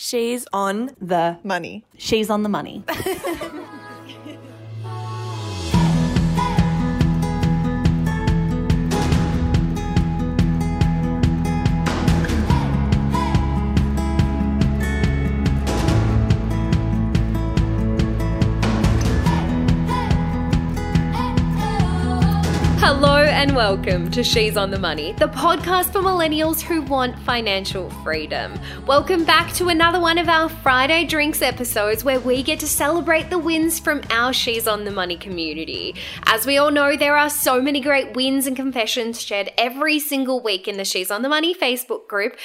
She's on the money. She's on the money. Hello and welcome to She's on the Money, the podcast for millennials who want financial freedom. Welcome back to another one of our Friday Drinks episodes where we get to celebrate the wins from our She's on the Money community. As we all know, there are so many great wins and confessions shared every single week in the She's on the Money Facebook group,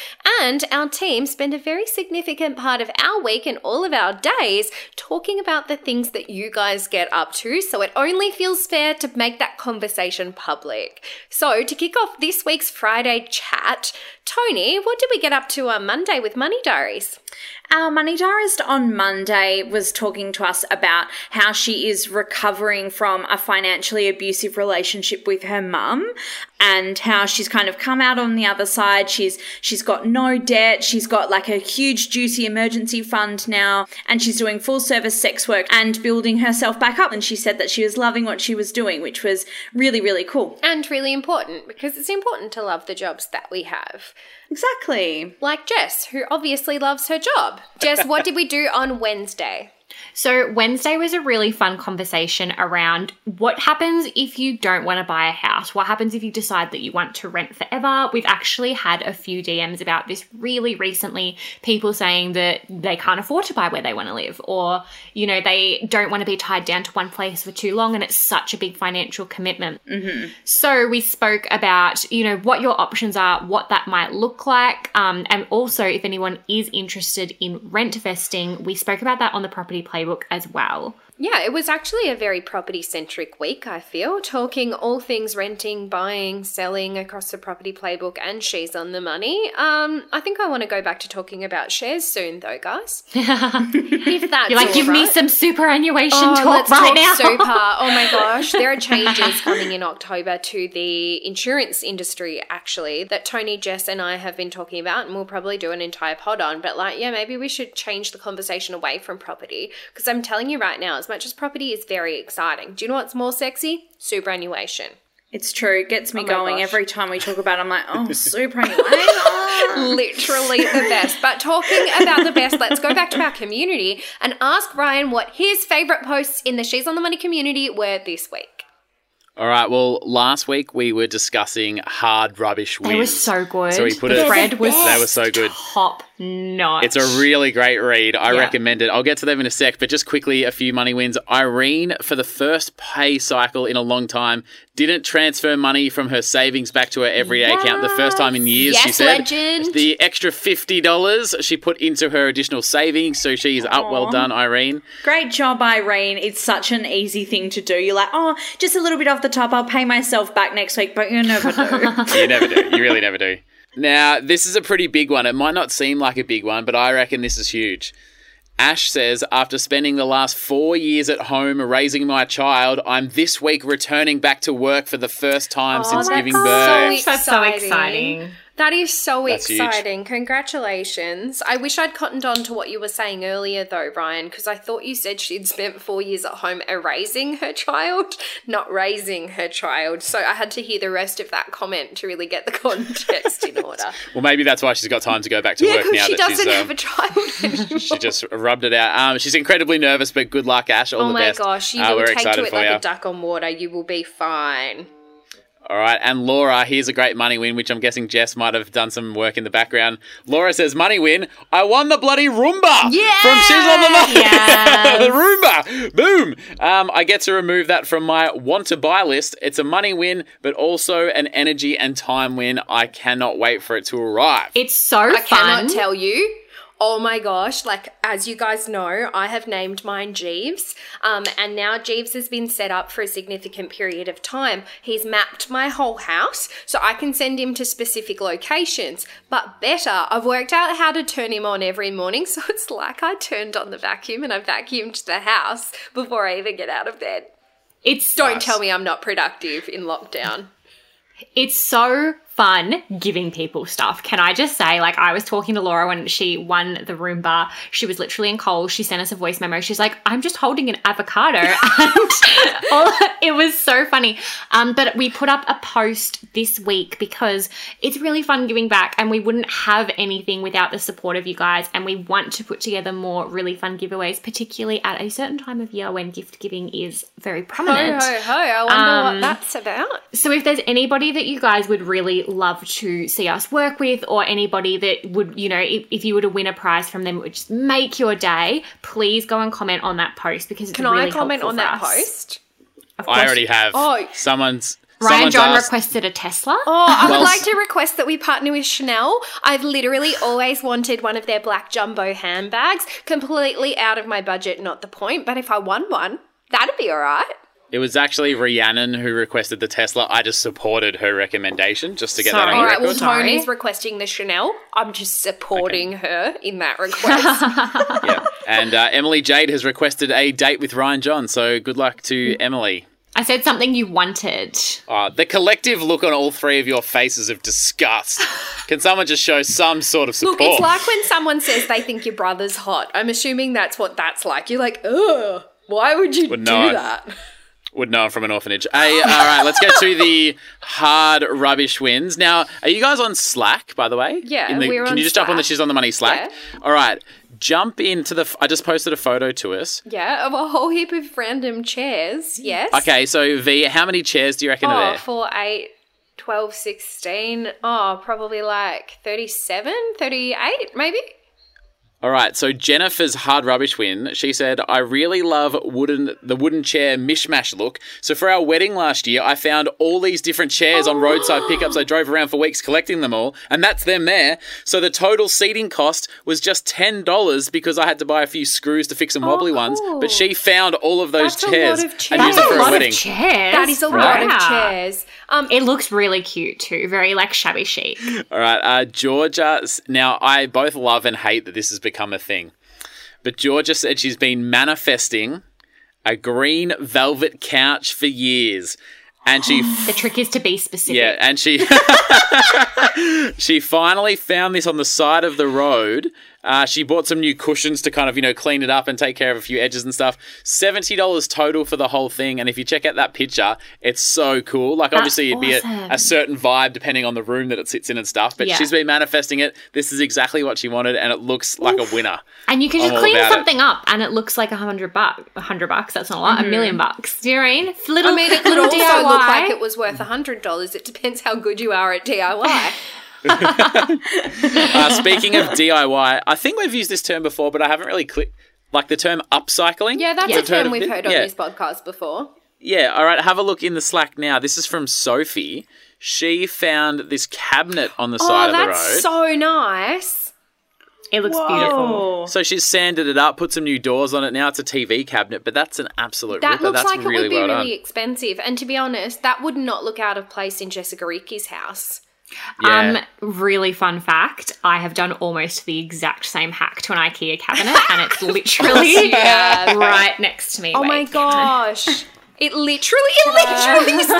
and our team spend a very significant part of our week and all of our days talking about the things that you guys get up to, so it only feels fair to make that conversation public. So to kick off this week's Friday chat, Toni, what did we get up to on Monday with Money Diaries? Our money diarist on Monday was talking to us about how she is recovering from a financially abusive relationship with her mum and how she's kind of come out on the other side. She's got no debt. She's got like a huge juicy emergency fund now, and she's doing full service sex work and building herself back up. And she said that she was loving what she was doing, which was really, really cool. And really important, because it's important to love the jobs that we have. Exactly. Like Jess, who obviously loves her job. Jess, what did we do on Wednesday? So Wednesday was a really fun conversation around what happens if you don't want to buy a house, what happens if you decide that you want to rent forever. We've actually had a few DMs about this really recently, people saying that they can't afford to buy where they want to live, or, you know, they don't want to be tied down to one place for too long and it's such a big financial commitment. Mm-hmm. So we spoke about, you know, what your options are, what that might look like, and also if anyone is interested in rent vesting, we spoke about that on the property playbook as well. Yeah, it was actually a very property-centric week, I feel, talking all things renting, buying, selling across the property playbook and She's on the Money. I think I want to go back to talking about shares soon, though, guys. If that's you're like, give right. me some superannuation talk right now. Super. Oh my gosh, there are changes coming in October to the insurance industry, actually, that Toni, Jess, and I have been talking about, and we'll probably do an entire pod on. But like, yeah, maybe we should change the conversation away from property, because I'm telling you right now, as much as property is very exciting, do you know what's more sexy? Superannuation. It's true. It gets me going gosh. Every time we talk about it. I'm like, oh, superannuation. Literally the best. But talking about the best, let's go back to our community and ask Ryan what his favourite posts in the She's on the Money community were this week. All right. Well, last week we were discussing hard rubbish wins. They were so good. So we put it. Fred was they were so good. Top notch. It's a really great read. I recommend it. I'll get to them in a sec, but just quickly, a few money wins. Irene, for the first pay cycle in a long time, didn't transfer money from her savings back to her everyday account. The first time in years, she said. Legend. The extra $50 she put into her additional savings, so she's up. Well done, Irene. Great job, Irene. It's such an easy thing to do. You're like, oh, just a little bit off the top, I'll pay myself back next week, but you never do. You never do. You really never do. Now, this is a pretty big one. It might not seem like a big one, but I reckon this is huge. Ash says, after spending the last 4 years at home raising my child, I'm this week returning back to work for the first time since giving birth. So that's so exciting. That is so exciting. Huge. Congratulations. I wish I'd cottoned on to what you were saying earlier though, Ryan, because I thought you said she'd spent 4 years at home erasing her child, not raising her child. So I had to hear the rest of that comment to really get the context in order. Well, maybe that's why she's got time to go back to work now. She doesn't have a child anymore. She just rubbed it out. She's incredibly nervous, but good luck, Ash. All the best. Oh my gosh, you will take to it like a duck on water. You will be fine. All right, and Laura, here's a great money win, which I'm guessing Jess might have done some work in the background. Laura says, money win, I won the bloody Roomba from She's on the Money. The Roomba, boom. I get to remove that from my want to buy list. It's a money win, but also an energy and time win. I cannot wait for it to arrive. It's so fun. I cannot tell you. Oh my gosh, like as you guys know, I have named mine Jeeves, and now Jeeves has been set up for a significant period of time. He's mapped my whole house so I can send him to specific locations, but better, I've worked out how to turn him on every morning, so it's like I turned on the vacuum and I vacuumed the house before I even get out of bed. Don't tell me I'm not productive in lockdown. It's so fun giving people stuff. Can I just say, like, I was talking to Laura when she won the Roomba. She was literally in Coles. She sent us a voice memo. She's like, I'm just holding an avocado. And it was so funny. But we put up a post this week because it's really fun giving back, and we wouldn't have anything without the support of you guys. And we want to put together more really fun giveaways, particularly at a certain time of year when gift giving is very prominent. Ho, ho, ho. I wonder what that's about. So if there's anybody that you guys would really love to see us work with, or anybody that would, you know, if you were to win a prize from them, it would just make your day, please go and comment on that post, because it's really helpful for us. Can I comment on that post? Of course. I already have. Oh, Ryan John requested a Tesla. Oh, I would like to request that we partner with Chanel. I've literally always wanted one of their black jumbo handbags, completely out of my budget, not the point, but if I won one, that'd be all right. It was actually Rhiannon who requested the Tesla. I just supported her recommendation just to get that on the record. All right, well, Tony's requesting the Chanel. I'm just supporting her in that request. Yeah. And Emily Jade has requested a date with Ryan John, so good luck to Emily. I said something you wanted. The collective look on all three of your faces of disgust. Can someone just show some sort of support? Look, it's like when someone says they think your brother's hot. I'm assuming that's what that's like. You're like, ugh, why would you do that? Would know I'm from an orphanage. Hey, all right, let's get to the hard rubbish wins. Now, are you guys on Slack, by the way? Yeah, we're on Slack. Can you just jump on the She's on the Money Slack? Yeah. All right, jump into the... I just posted a photo to us. Yeah, of a whole heap of random chairs, yes. Okay, so V, how many chairs do you reckon are there? 4, 8, 12, 16. Oh, probably like 37, 38 maybe? All right, so Jennifer's hard rubbish win, she said, I really love the wooden chair mishmash look. So for our wedding last year, I found all these different chairs on roadside pickups. I drove around for weeks collecting them all, and that's them there. So the total seating cost was just $10 because I had to buy a few screws to fix some wobbly ones. But she found all of those chairs and used it for a wedding. That is a lot of chairs. It looks really cute too, very like shabby chic. All right, Georgia, now I both love and hate that this has become a thing, but Georgia said she's been manifesting a green velvet couch for years, and she the trick is to be specific. Yeah, and she she finally found this on the side of the road. She bought some new cushions to kind of, you know, clean it up and take care of a few edges and stuff. $70 total for the whole thing. And if you check out that picture, it's so cool. Like, obviously, it'd be a certain vibe depending on the room that it sits in and stuff. But she's been manifesting it. This is exactly what she wanted, and it looks like a winner. And you can just clean something up, and it looks like $100. $100, that's not a lot. $1,000,000. Do you know what I mean? It could also look like it was worth $100. It depends how good you are at DIY. Speaking of DIY, I think we've used this term before, but I haven't really clicked. Like the term upcycling. Yeah, that's a term we've heard on this podcast before. Yeah, all right, have a look in the Slack now. This is from Sophie. She found this cabinet on the side of the road. That's so nice. It looks beautiful. So she's sanded it up, put some new doors on it. Now it's a TV cabinet, but that's an absolute ripper. That's really well done. That looks like it would be really expensive. And to be honest, that would not look out of place in Jessica Ricci's house. Yeah. Really fun fact, I have done almost the exact same hack to an IKEA cabinet, and it's literally right next to me. Oh my gosh. It literally is the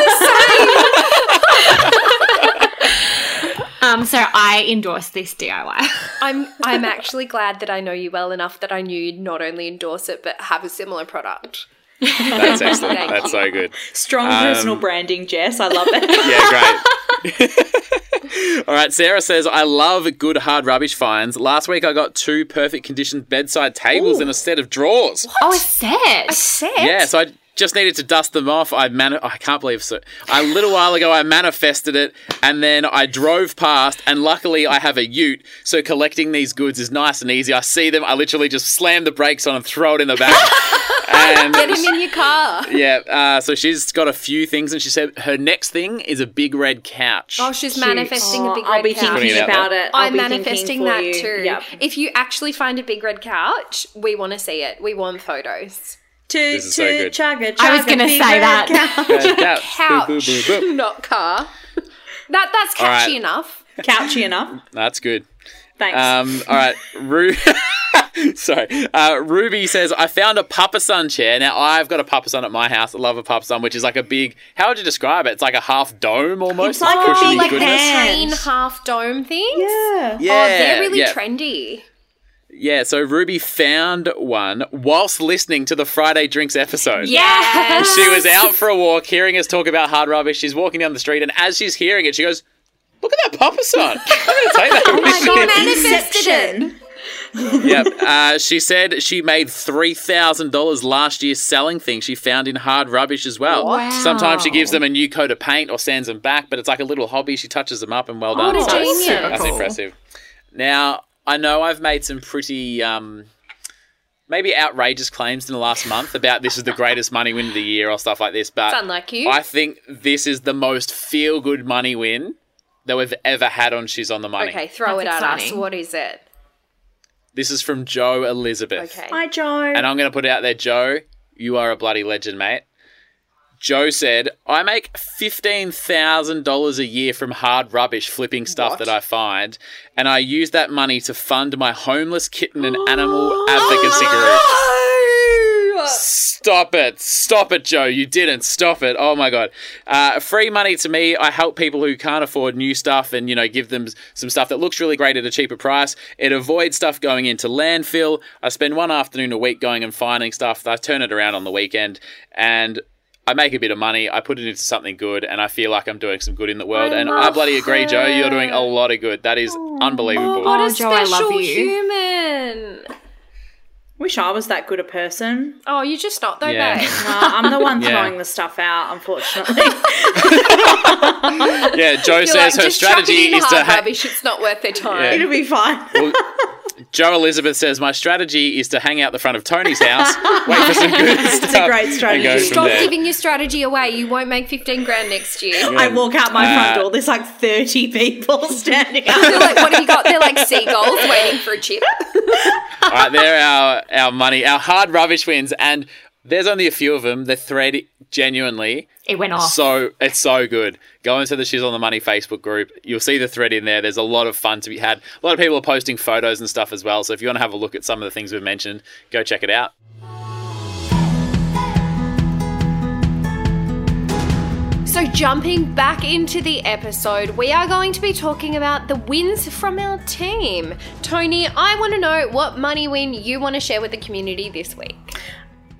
same. So I endorse this DIY. I'm actually glad that I know you well enough that I knew you'd not only endorse it but have a similar product. That's excellent. That's so good. Strong personal branding, Jess. I love it. Yeah, great. All right, Sarah says, I love good hard rubbish finds. Last week I got 2 perfect conditioned bedside tables and a set of drawers. What? Oh, a set? A set? Yeah, so I just needed to dust them off. I can't believe so. A little while ago I manifested it, and then I drove past, and luckily I have a ute, so collecting these goods is nice and easy. I see them, I literally just slam the brakes on and throw it in the back. And get him in your car. Yeah. So she's got a few things, and she said her next thing is a big red couch. Oh, she's manifesting a big red couch. I'll be thinking about it. I'm manifesting that too. Yep. If you actually find a big red couch, we want to see it. We want photos. Chugga. I was going to say that. Couch. Boop. Not car. That's catchy enough. Couchy enough. That's good. Thanks. All right. Sorry. Ruby says, I found a papa sun chair. Now, I've got a papa sun at my house. I love a papa sun, which is like a big, how would you describe it? It's like a half dome almost. It's like a big, like, green half dome thing. Yeah. Oh, they're really trendy. Yeah, so Ruby found one whilst listening to the Friday Drinks episode. Yeah. She was out for a walk hearing us talk about hard rubbish. She's walking down the street, and as she's hearing it, she goes, look at that papa sun. I'm going to take that. Oh, my God, manifested it. Yep. She said she made $3,000 last year selling things she found in hard rubbish as well. Wow. Sometimes she gives them a new coat of paint or sands them back, but it's like a little hobby. She touches them up and well done. What a genius. That's impressive. Now, I know I've made some pretty maybe outrageous claims in the last month about this is the greatest money win of the year or stuff like this, but it's unlike you. I think this is the most feel-good money win that we've ever had on She's on the Money. Okay, throw That's it exciting. At us. What is it? This is from Joe Elizabeth. Okay. Hi, Joe. And I'm going to put it out there, Joe, you are a bloody legend, mate. Joe said, I make $15,000 a year from hard rubbish flipping stuff that I find, and I use that money to fund my homeless kitten and animal advocacy group. No! Stop it. Stop it, Joe. You didn't. Stop it. Oh, my God. Free money to me. I help people who can't afford new stuff and, you know, give them some stuff that looks really great at a cheaper price. It avoids stuff going into landfill. I spend one afternoon a week going and finding stuff. I turn it around on the weekend and I make a bit of money, I put it into something good, and I feel like I'm doing some good in the world. And I bloody agree, Joe. You're doing a lot of good. That is unbelievable. What a Joe, I love you. Human. Wish I was that good a person. Oh, you're just not, though, babe. No, I'm the one throwing the stuff out, unfortunately. Joe you're says like, her strategy is to rubbish. It's not worth their time. Yeah. It'll be fine. Well, Joe Elizabeth says, my strategy is to hang out the front of Tony's house, wait for some good stuff. It's a great strategy. Stop giving your strategy away. You won't make 15 grand next year. Yeah. I walk out my front door. There's like 30 people standing up. They're like, what have you got? They're like seagulls waiting for a chip. All right, they're our money, our hard rubbish wins. And there's only a few of them. The thread genuinely... It went off. So it's so good. Go into the She's on the Money Facebook group. You'll see the thread in there. There's a lot of fun to be had. A lot of people are posting photos and stuff as well. So if you want to have a look at some of the things we've mentioned, go check it out. So jumping back into the episode, we are going to be talking about the wins from our team. Toni, I want to know what money win you want to share with the community this week.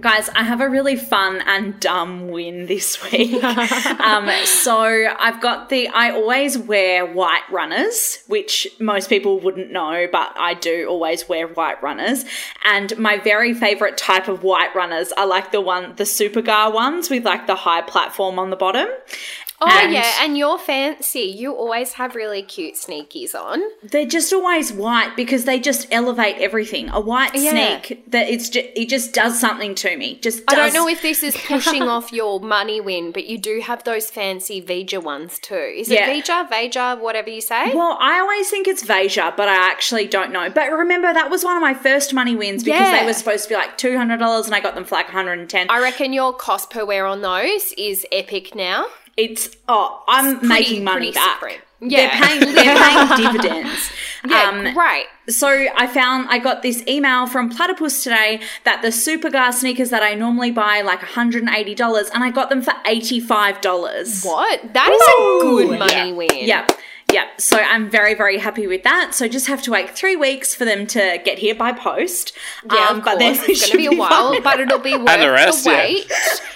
Guys, I have a really fun and dumb win this week. So I've got I always wear white runners, which most people wouldn't know, but I do always wear white runners. And my very favourite type of white runners are like the Superga ones with like the high platform on the bottom. Oh, and you're fancy. You always have really cute sneakers on. They're just always white because they just elevate everything. A white sneak, that it just does something to me. I don't know if this is pushing off your money win, but you do have those fancy VEJA ones too. Is it VEJA, whatever you say? Well, I always think it's VEJA, but I actually don't know. But remember, that was one of my first money wins because they were supposed to be like $200 and I got them for like $110. I reckon your cost per wear on those is epic now. I'm making money back. Yeah. They're paying dividends. Right. So I got this email from Platypus today that the Superga sneakers that I normally buy like $180 and I got them for $85. What? That is a good money win. Yeah, so I'm very, very happy with that. So just have to wait 3 weeks for them to get here by post. Yeah, of course. But it's going to be a while, but it'll be worth the wait.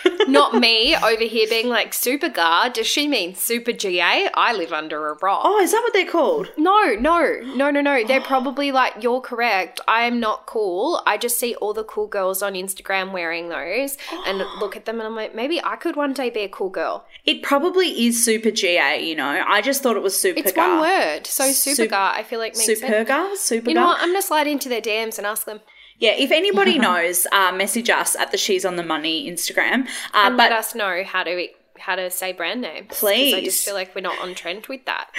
Yeah. Not me over here being like Superga. Does she mean Superga? I live under a rock. Oh, is that what they're called? No. They're probably like, you're correct. I am not cool. I just see all the cool girls on Instagram wearing those and look at them and I'm like, maybe I could one day be a cool girl. It probably is Superga, you know. I just thought it was Superga. It's one word. So Superga, I feel like makes sense. Superga? You know what? I'm going to slide into their DMs and ask them. Yeah, if anybody knows, message us at the She's on the Money Instagram. And let us know how to how to say brand names. Please. I just feel like we're not on trend with that.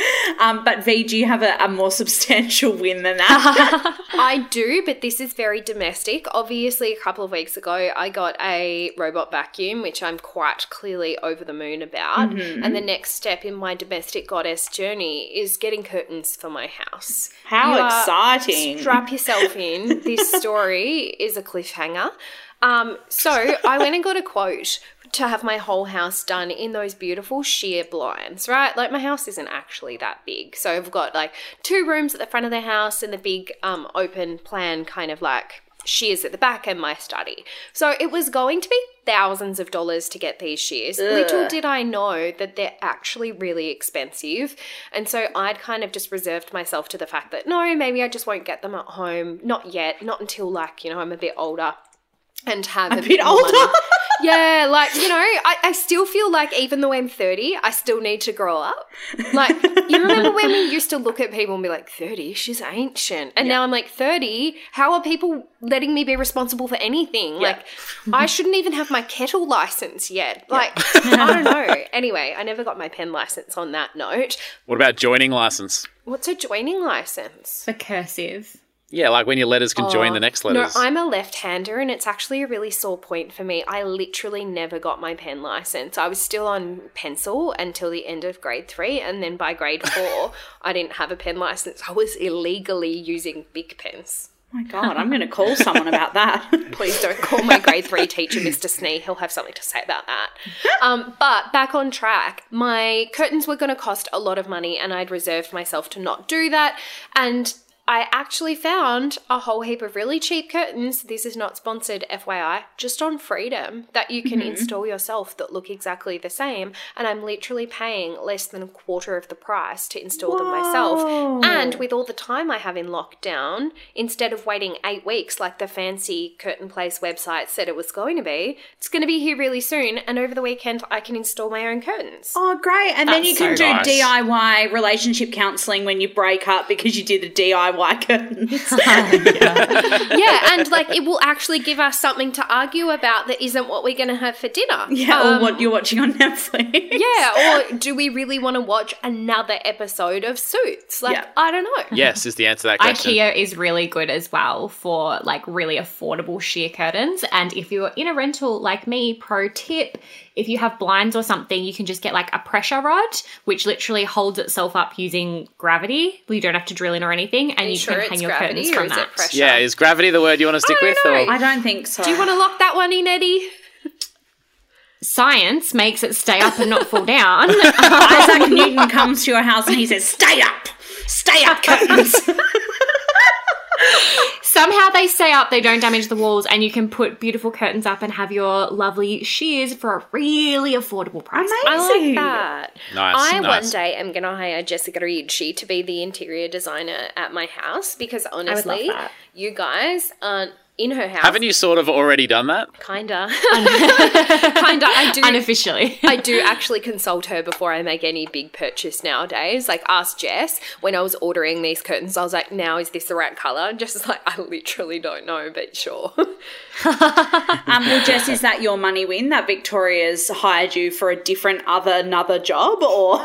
But V, do you have a more substantial win than that? I do, but this is very domestic. Obviously, a couple of weeks ago, I got a robot vacuum, which I'm quite clearly over the moon about. Mm-hmm. And the next step in my domestic goddess journey is getting curtains for my house. How exciting. Strap yourself in. This story is a cliffhanger. So I went and got a quote to have my whole house done in those beautiful sheer blinds, right? Like, my house isn't actually that big. So I've got like 2 rooms at the front of the house and the big open plan kind of like shears at the back and my study. So it was going to be thousands of dollars to get these shears. Ugh. Little did I know that they're actually really expensive. And so I'd kind of just reserved myself to the fact that, no, maybe I just won't get them at home. Not yet. Not until like, you know, I'm a bit older. And have a bit older. Money. Yeah, like, you know, I still feel like even though I'm 30, I still need to grow up. Like, you remember when we used to look at people and be like, 30, she's ancient. And now I'm like, 30, how are people letting me be responsible for anything? Like, I shouldn't even have my kettle license yet. Like, I don't know. Anyway, I never got my pen license on that note. What about joining license? What's a joining license? The cursive. Yeah, like when your letters can join the next letters. No, I'm a left-hander and it's actually a really sore point for me. I literally never got my pen license. I was still on pencil until the end of grade 3 and then by grade 4 I didn't have a pen license. I was illegally using big pens. Oh my God, I'm going to call someone about that. Please don't call my grade 3 teacher, Mr. Snee. He'll have something to say about that. But back on track, my curtains were going to cost a lot of money and I'd reserved myself to not do that, and I actually found a whole heap of really cheap curtains, this is not sponsored, FYI, just on Freedom that you can install yourself that look exactly the same, and I'm literally paying less than a quarter of the price to install them myself. And with all the time I have in lockdown, instead of waiting 8 weeks like the fancy curtain place website said it was going to be, it's going to be here really soon, and over the weekend I can install my own curtains. Oh, great. And then you can do DIY relationship counselling when you break up because you did the DIY. Yeah, and like it will actually give us something to argue about that isn't what we're going to have for dinner. Yeah, or what you're watching on Netflix. Yeah, or do we really want to watch another episode of Suits? Like, I don't know. Yes is the answer to that question. IKEA is really good as well for like really affordable sheer curtains, and if you're in a rental like me, pro tip, if you have blinds or something, you can just get like a pressure rod, which literally holds itself up using gravity. You don't have to drill in or anything. And you can hang your curtains from that. Yeah, is gravity the word you want to stick with? I don't think so. Do you want to lock that one in, Eddie? Science makes it stay up and not fall down. Isaac Newton comes to your house and he says, stay up, curtains. Somehow they stay up, they don't damage the walls, and you can put beautiful curtains up and have your lovely shears for a really affordable price. Amazing. I like that. Nice. One day am going to hire Jessica Ricci to be the interior designer at my house because honestly, you guys aren't in her house. Haven't you sort of already done that? Kinda. I do. Unofficially. I do actually consult her before I make any big purchase nowadays. Like, ask Jess, when I was ordering these curtains, I was like, now is this the right colour? And Jess is like, I literally don't know, but sure. Well, Jess, is that your money win, that Victoria's hired you for a different another job, or?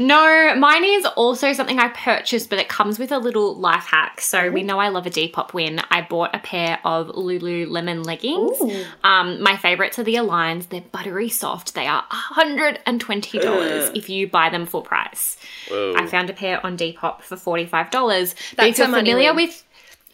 No, mine is also something I purchased, but it comes with a little life hack. So we know I love a Depop win. I bought a pair of Lululemon leggings. My favourites are the Aligns. They're buttery soft. They are $120 if you buy them full price. Whoa. I found a pair on Depop for $45. But if you're familiar with...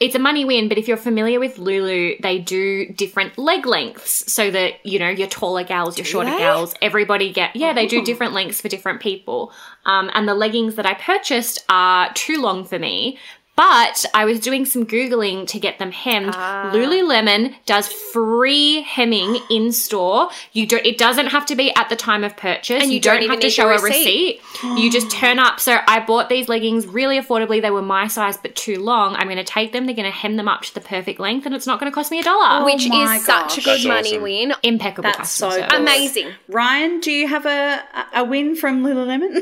It's a money win, but if you're familiar with Lulu, they do different leg lengths so that, you know, your taller gals, your shorter gals, everybody get... Yeah, they do different lengths for different people. And the leggings that I purchased are too long for me, but I was doing some Googling to get them hemmed. Lululemon does free hemming in store. It doesn't have to be at the time of purchase. And you don't have to show a receipt. You just turn up. So I bought these leggings really affordably. They were my size but too long. I'm going to take them. They're going to hem them up to the perfect length and it's not going to cost me $1. Which is such a good money win. Impeccable customer service. That's so amazing. Ryan, do you have a win from Lululemon?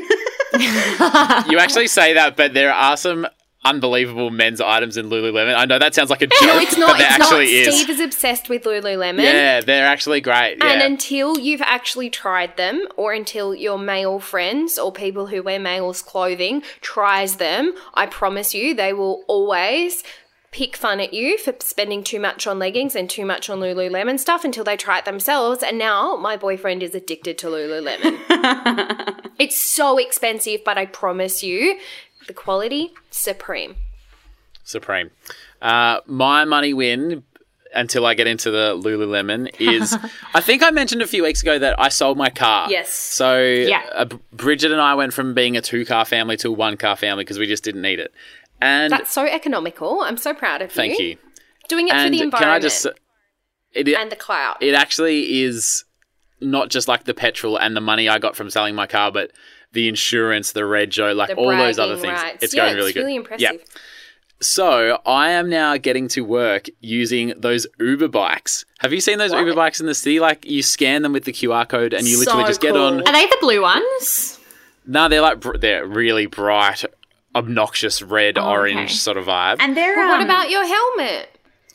You actually say that, but there are some unbelievable men's items in Lululemon. I know that sounds like a joke, no, it's not, but there actually not. Steve is obsessed with Lululemon. Yeah, they're actually great. Yeah. And until you've actually tried them, or until your male friends or people who wear males' clothing tries them, I promise you they will always pick fun at you for spending too much on leggings and too much on Lululemon stuff until they try it themselves. And now my boyfriend is addicted to Lululemon. It's so expensive, but I promise you the quality, supreme. Supreme. My money win, until I get into the Lululemon, is I think I mentioned a few weeks ago that I sold my car. Yes. So yeah. Bridget and I went from being a two-car family to a one-car family because we just didn't need it. And that's so economical. I'm so proud of you. Thank you. Doing it for the environment and the clout. It actually is not just like the petrol and the money I got from selling my car, but the insurance, the rego, like the all those other things. Rights. It's going really good. It's really impressive. Yeah. So I am now getting to work using those Uber bikes. Have you seen those Uber bikes in the city? Like you scan them with the QR code and you literally just get on. Are they the blue ones? No, they're like they're really bright, obnoxious red, orange sort of vibe. And what about your helmet?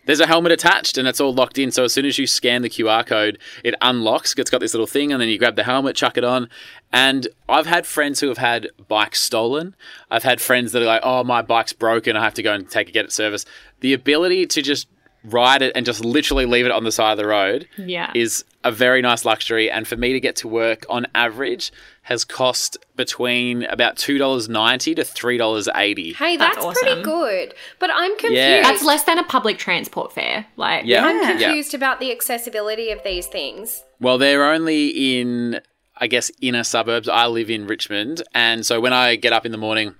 There's a helmet attached and it's all locked in. So as soon as you scan the QR code, it unlocks. It's got this little thing and then you grab the helmet, chuck it on. And I've had friends who have had bikes stolen. I've had friends that are like, oh, my bike's broken. I have to go and get it serviced. The ability to just ride it and just literally leave it on the side of the road is a very nice luxury. And for me to get to work on average has cost between about $2.90 to $3.80. Hey, that's awesome. Pretty good. But I'm confused. Yeah. That's less than a public transport fare. Like, I'm confused about the accessibility of these things. Well, they're only in, I guess, inner suburbs. I live in Richmond. And so when I get up in the morning,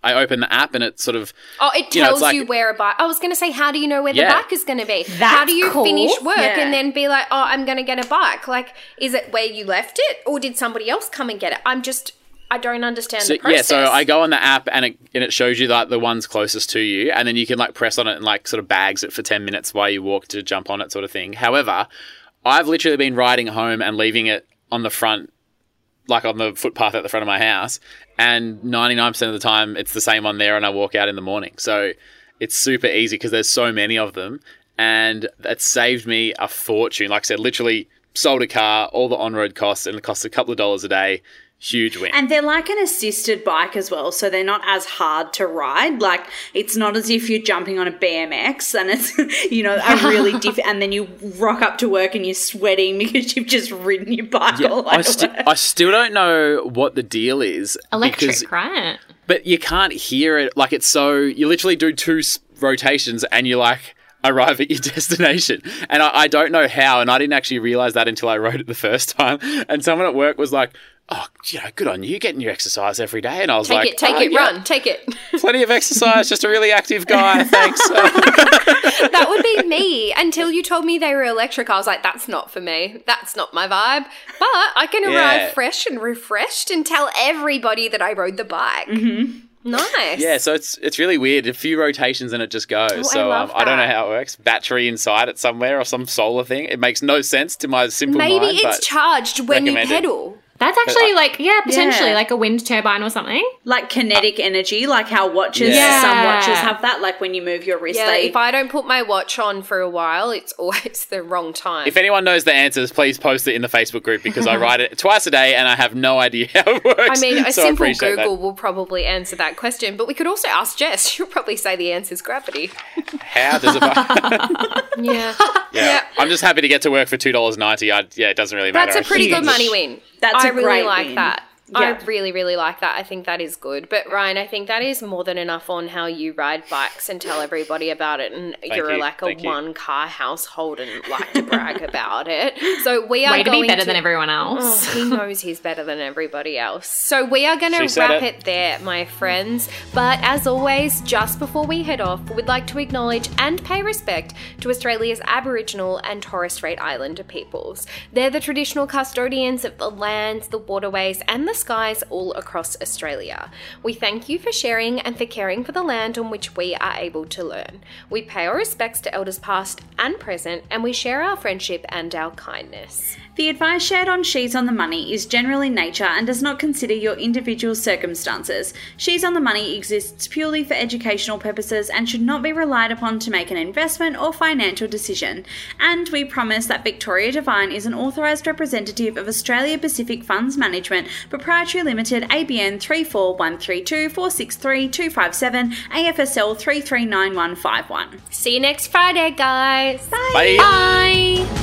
I open the app and it sort of... Oh, it tells you where a bike... I was going to say, how do you know where the bike is going to be? That's how do you finish work and then be like, oh, I'm going to get a bike? Like, is it where you left it or did somebody else come and get it? I don't understand the process. Yeah, so I go on the app and it shows you like the ones closest to you and then you can like press on it and like sort of bags it for 10 minutes while you walk to jump on it sort of thing. However, I've literally been riding home and leaving it on the front, like on the footpath at the front of my house, and 99% of the time it's the same on there and I walk out in the morning. So it's super easy because there's so many of them and that saved me a fortune. Like I said, literally sold a car, all the on-road costs, and it costs a couple of dollars a day. Huge win. And they're like an assisted bike as well, so they're not as hard to ride. Like, it's not as if you're jumping on a BMX and it's, you know, a really and then you rock up to work and you're sweating because you've just ridden your bike all the way. I still don't know what the deal is. Electric, right? But you can't hear it. Like, it's so... You literally do two rotations and you're like... arrive at your destination. And I don't know how, and I didn't actually realise that until I rode it the first time. And someone at work was like, oh, you know, good on you, getting your exercise every day. And I was like... Take it. Plenty of exercise, just a really active guy, thanks. That would be me. Until you told me they were electric, I was like, that's not for me. That's not my vibe. But I can arrive fresh and refreshed and tell everybody that I rode the bike. Mm-hmm. Nice. Yeah, so it's really weird. A few rotations and it just goes. Oh, so I don't know how it works. Battery inside it somewhere or some solar thing. It makes no sense to my simple mind. Maybe it's charged when you pedal. That's actually potentially like a wind turbine or something. Like kinetic energy, like how watches, some watches have that, like when you move your wrist. Yeah, if I don't put my watch on for a while, it's always the wrong time. If anyone knows the answers, please post it in the Facebook group because I ride it twice a day and I have no idea how it works. I mean, a simple Google will probably answer that question, but we could also ask Jess. She'll probably say the answer is gravity. How does it Yeah. I'm just happy to get to work for $2.90. It doesn't really matter. That's a pretty good money win. I really like that. Yeah. I really, really like that. I think that is good. But, Ryan, I think that is more than enough on how you ride bikes and tell everybody about it. And Thank you. One-car household and like to brag about it. So we are going to be better than everyone else. Oh, he knows he's better than everybody else. So we are going to wrap it there, my friends. But as always, just before we head off, we'd like to acknowledge and pay respect to Australia's Aboriginal and Torres Strait Islander peoples. They're the traditional custodians of the lands, the waterways and the skies all across Australia. We thank you for sharing and for caring for the land on which we are able to learn. We pay our respects to elders past and present, and we share our friendship and our kindness. The advice shared on She's on the Money is general in nature and does not consider your individual circumstances. She's on the Money exists purely for educational purposes and should not be relied upon to make an investment or financial decision. And we promise that Victoria Devine is an authorised representative of Australia Pacific Funds Management Proprietary Limited, ABN 34132463257257, AFSL 3391151. See you next Friday, guys. Bye. Bye. Bye.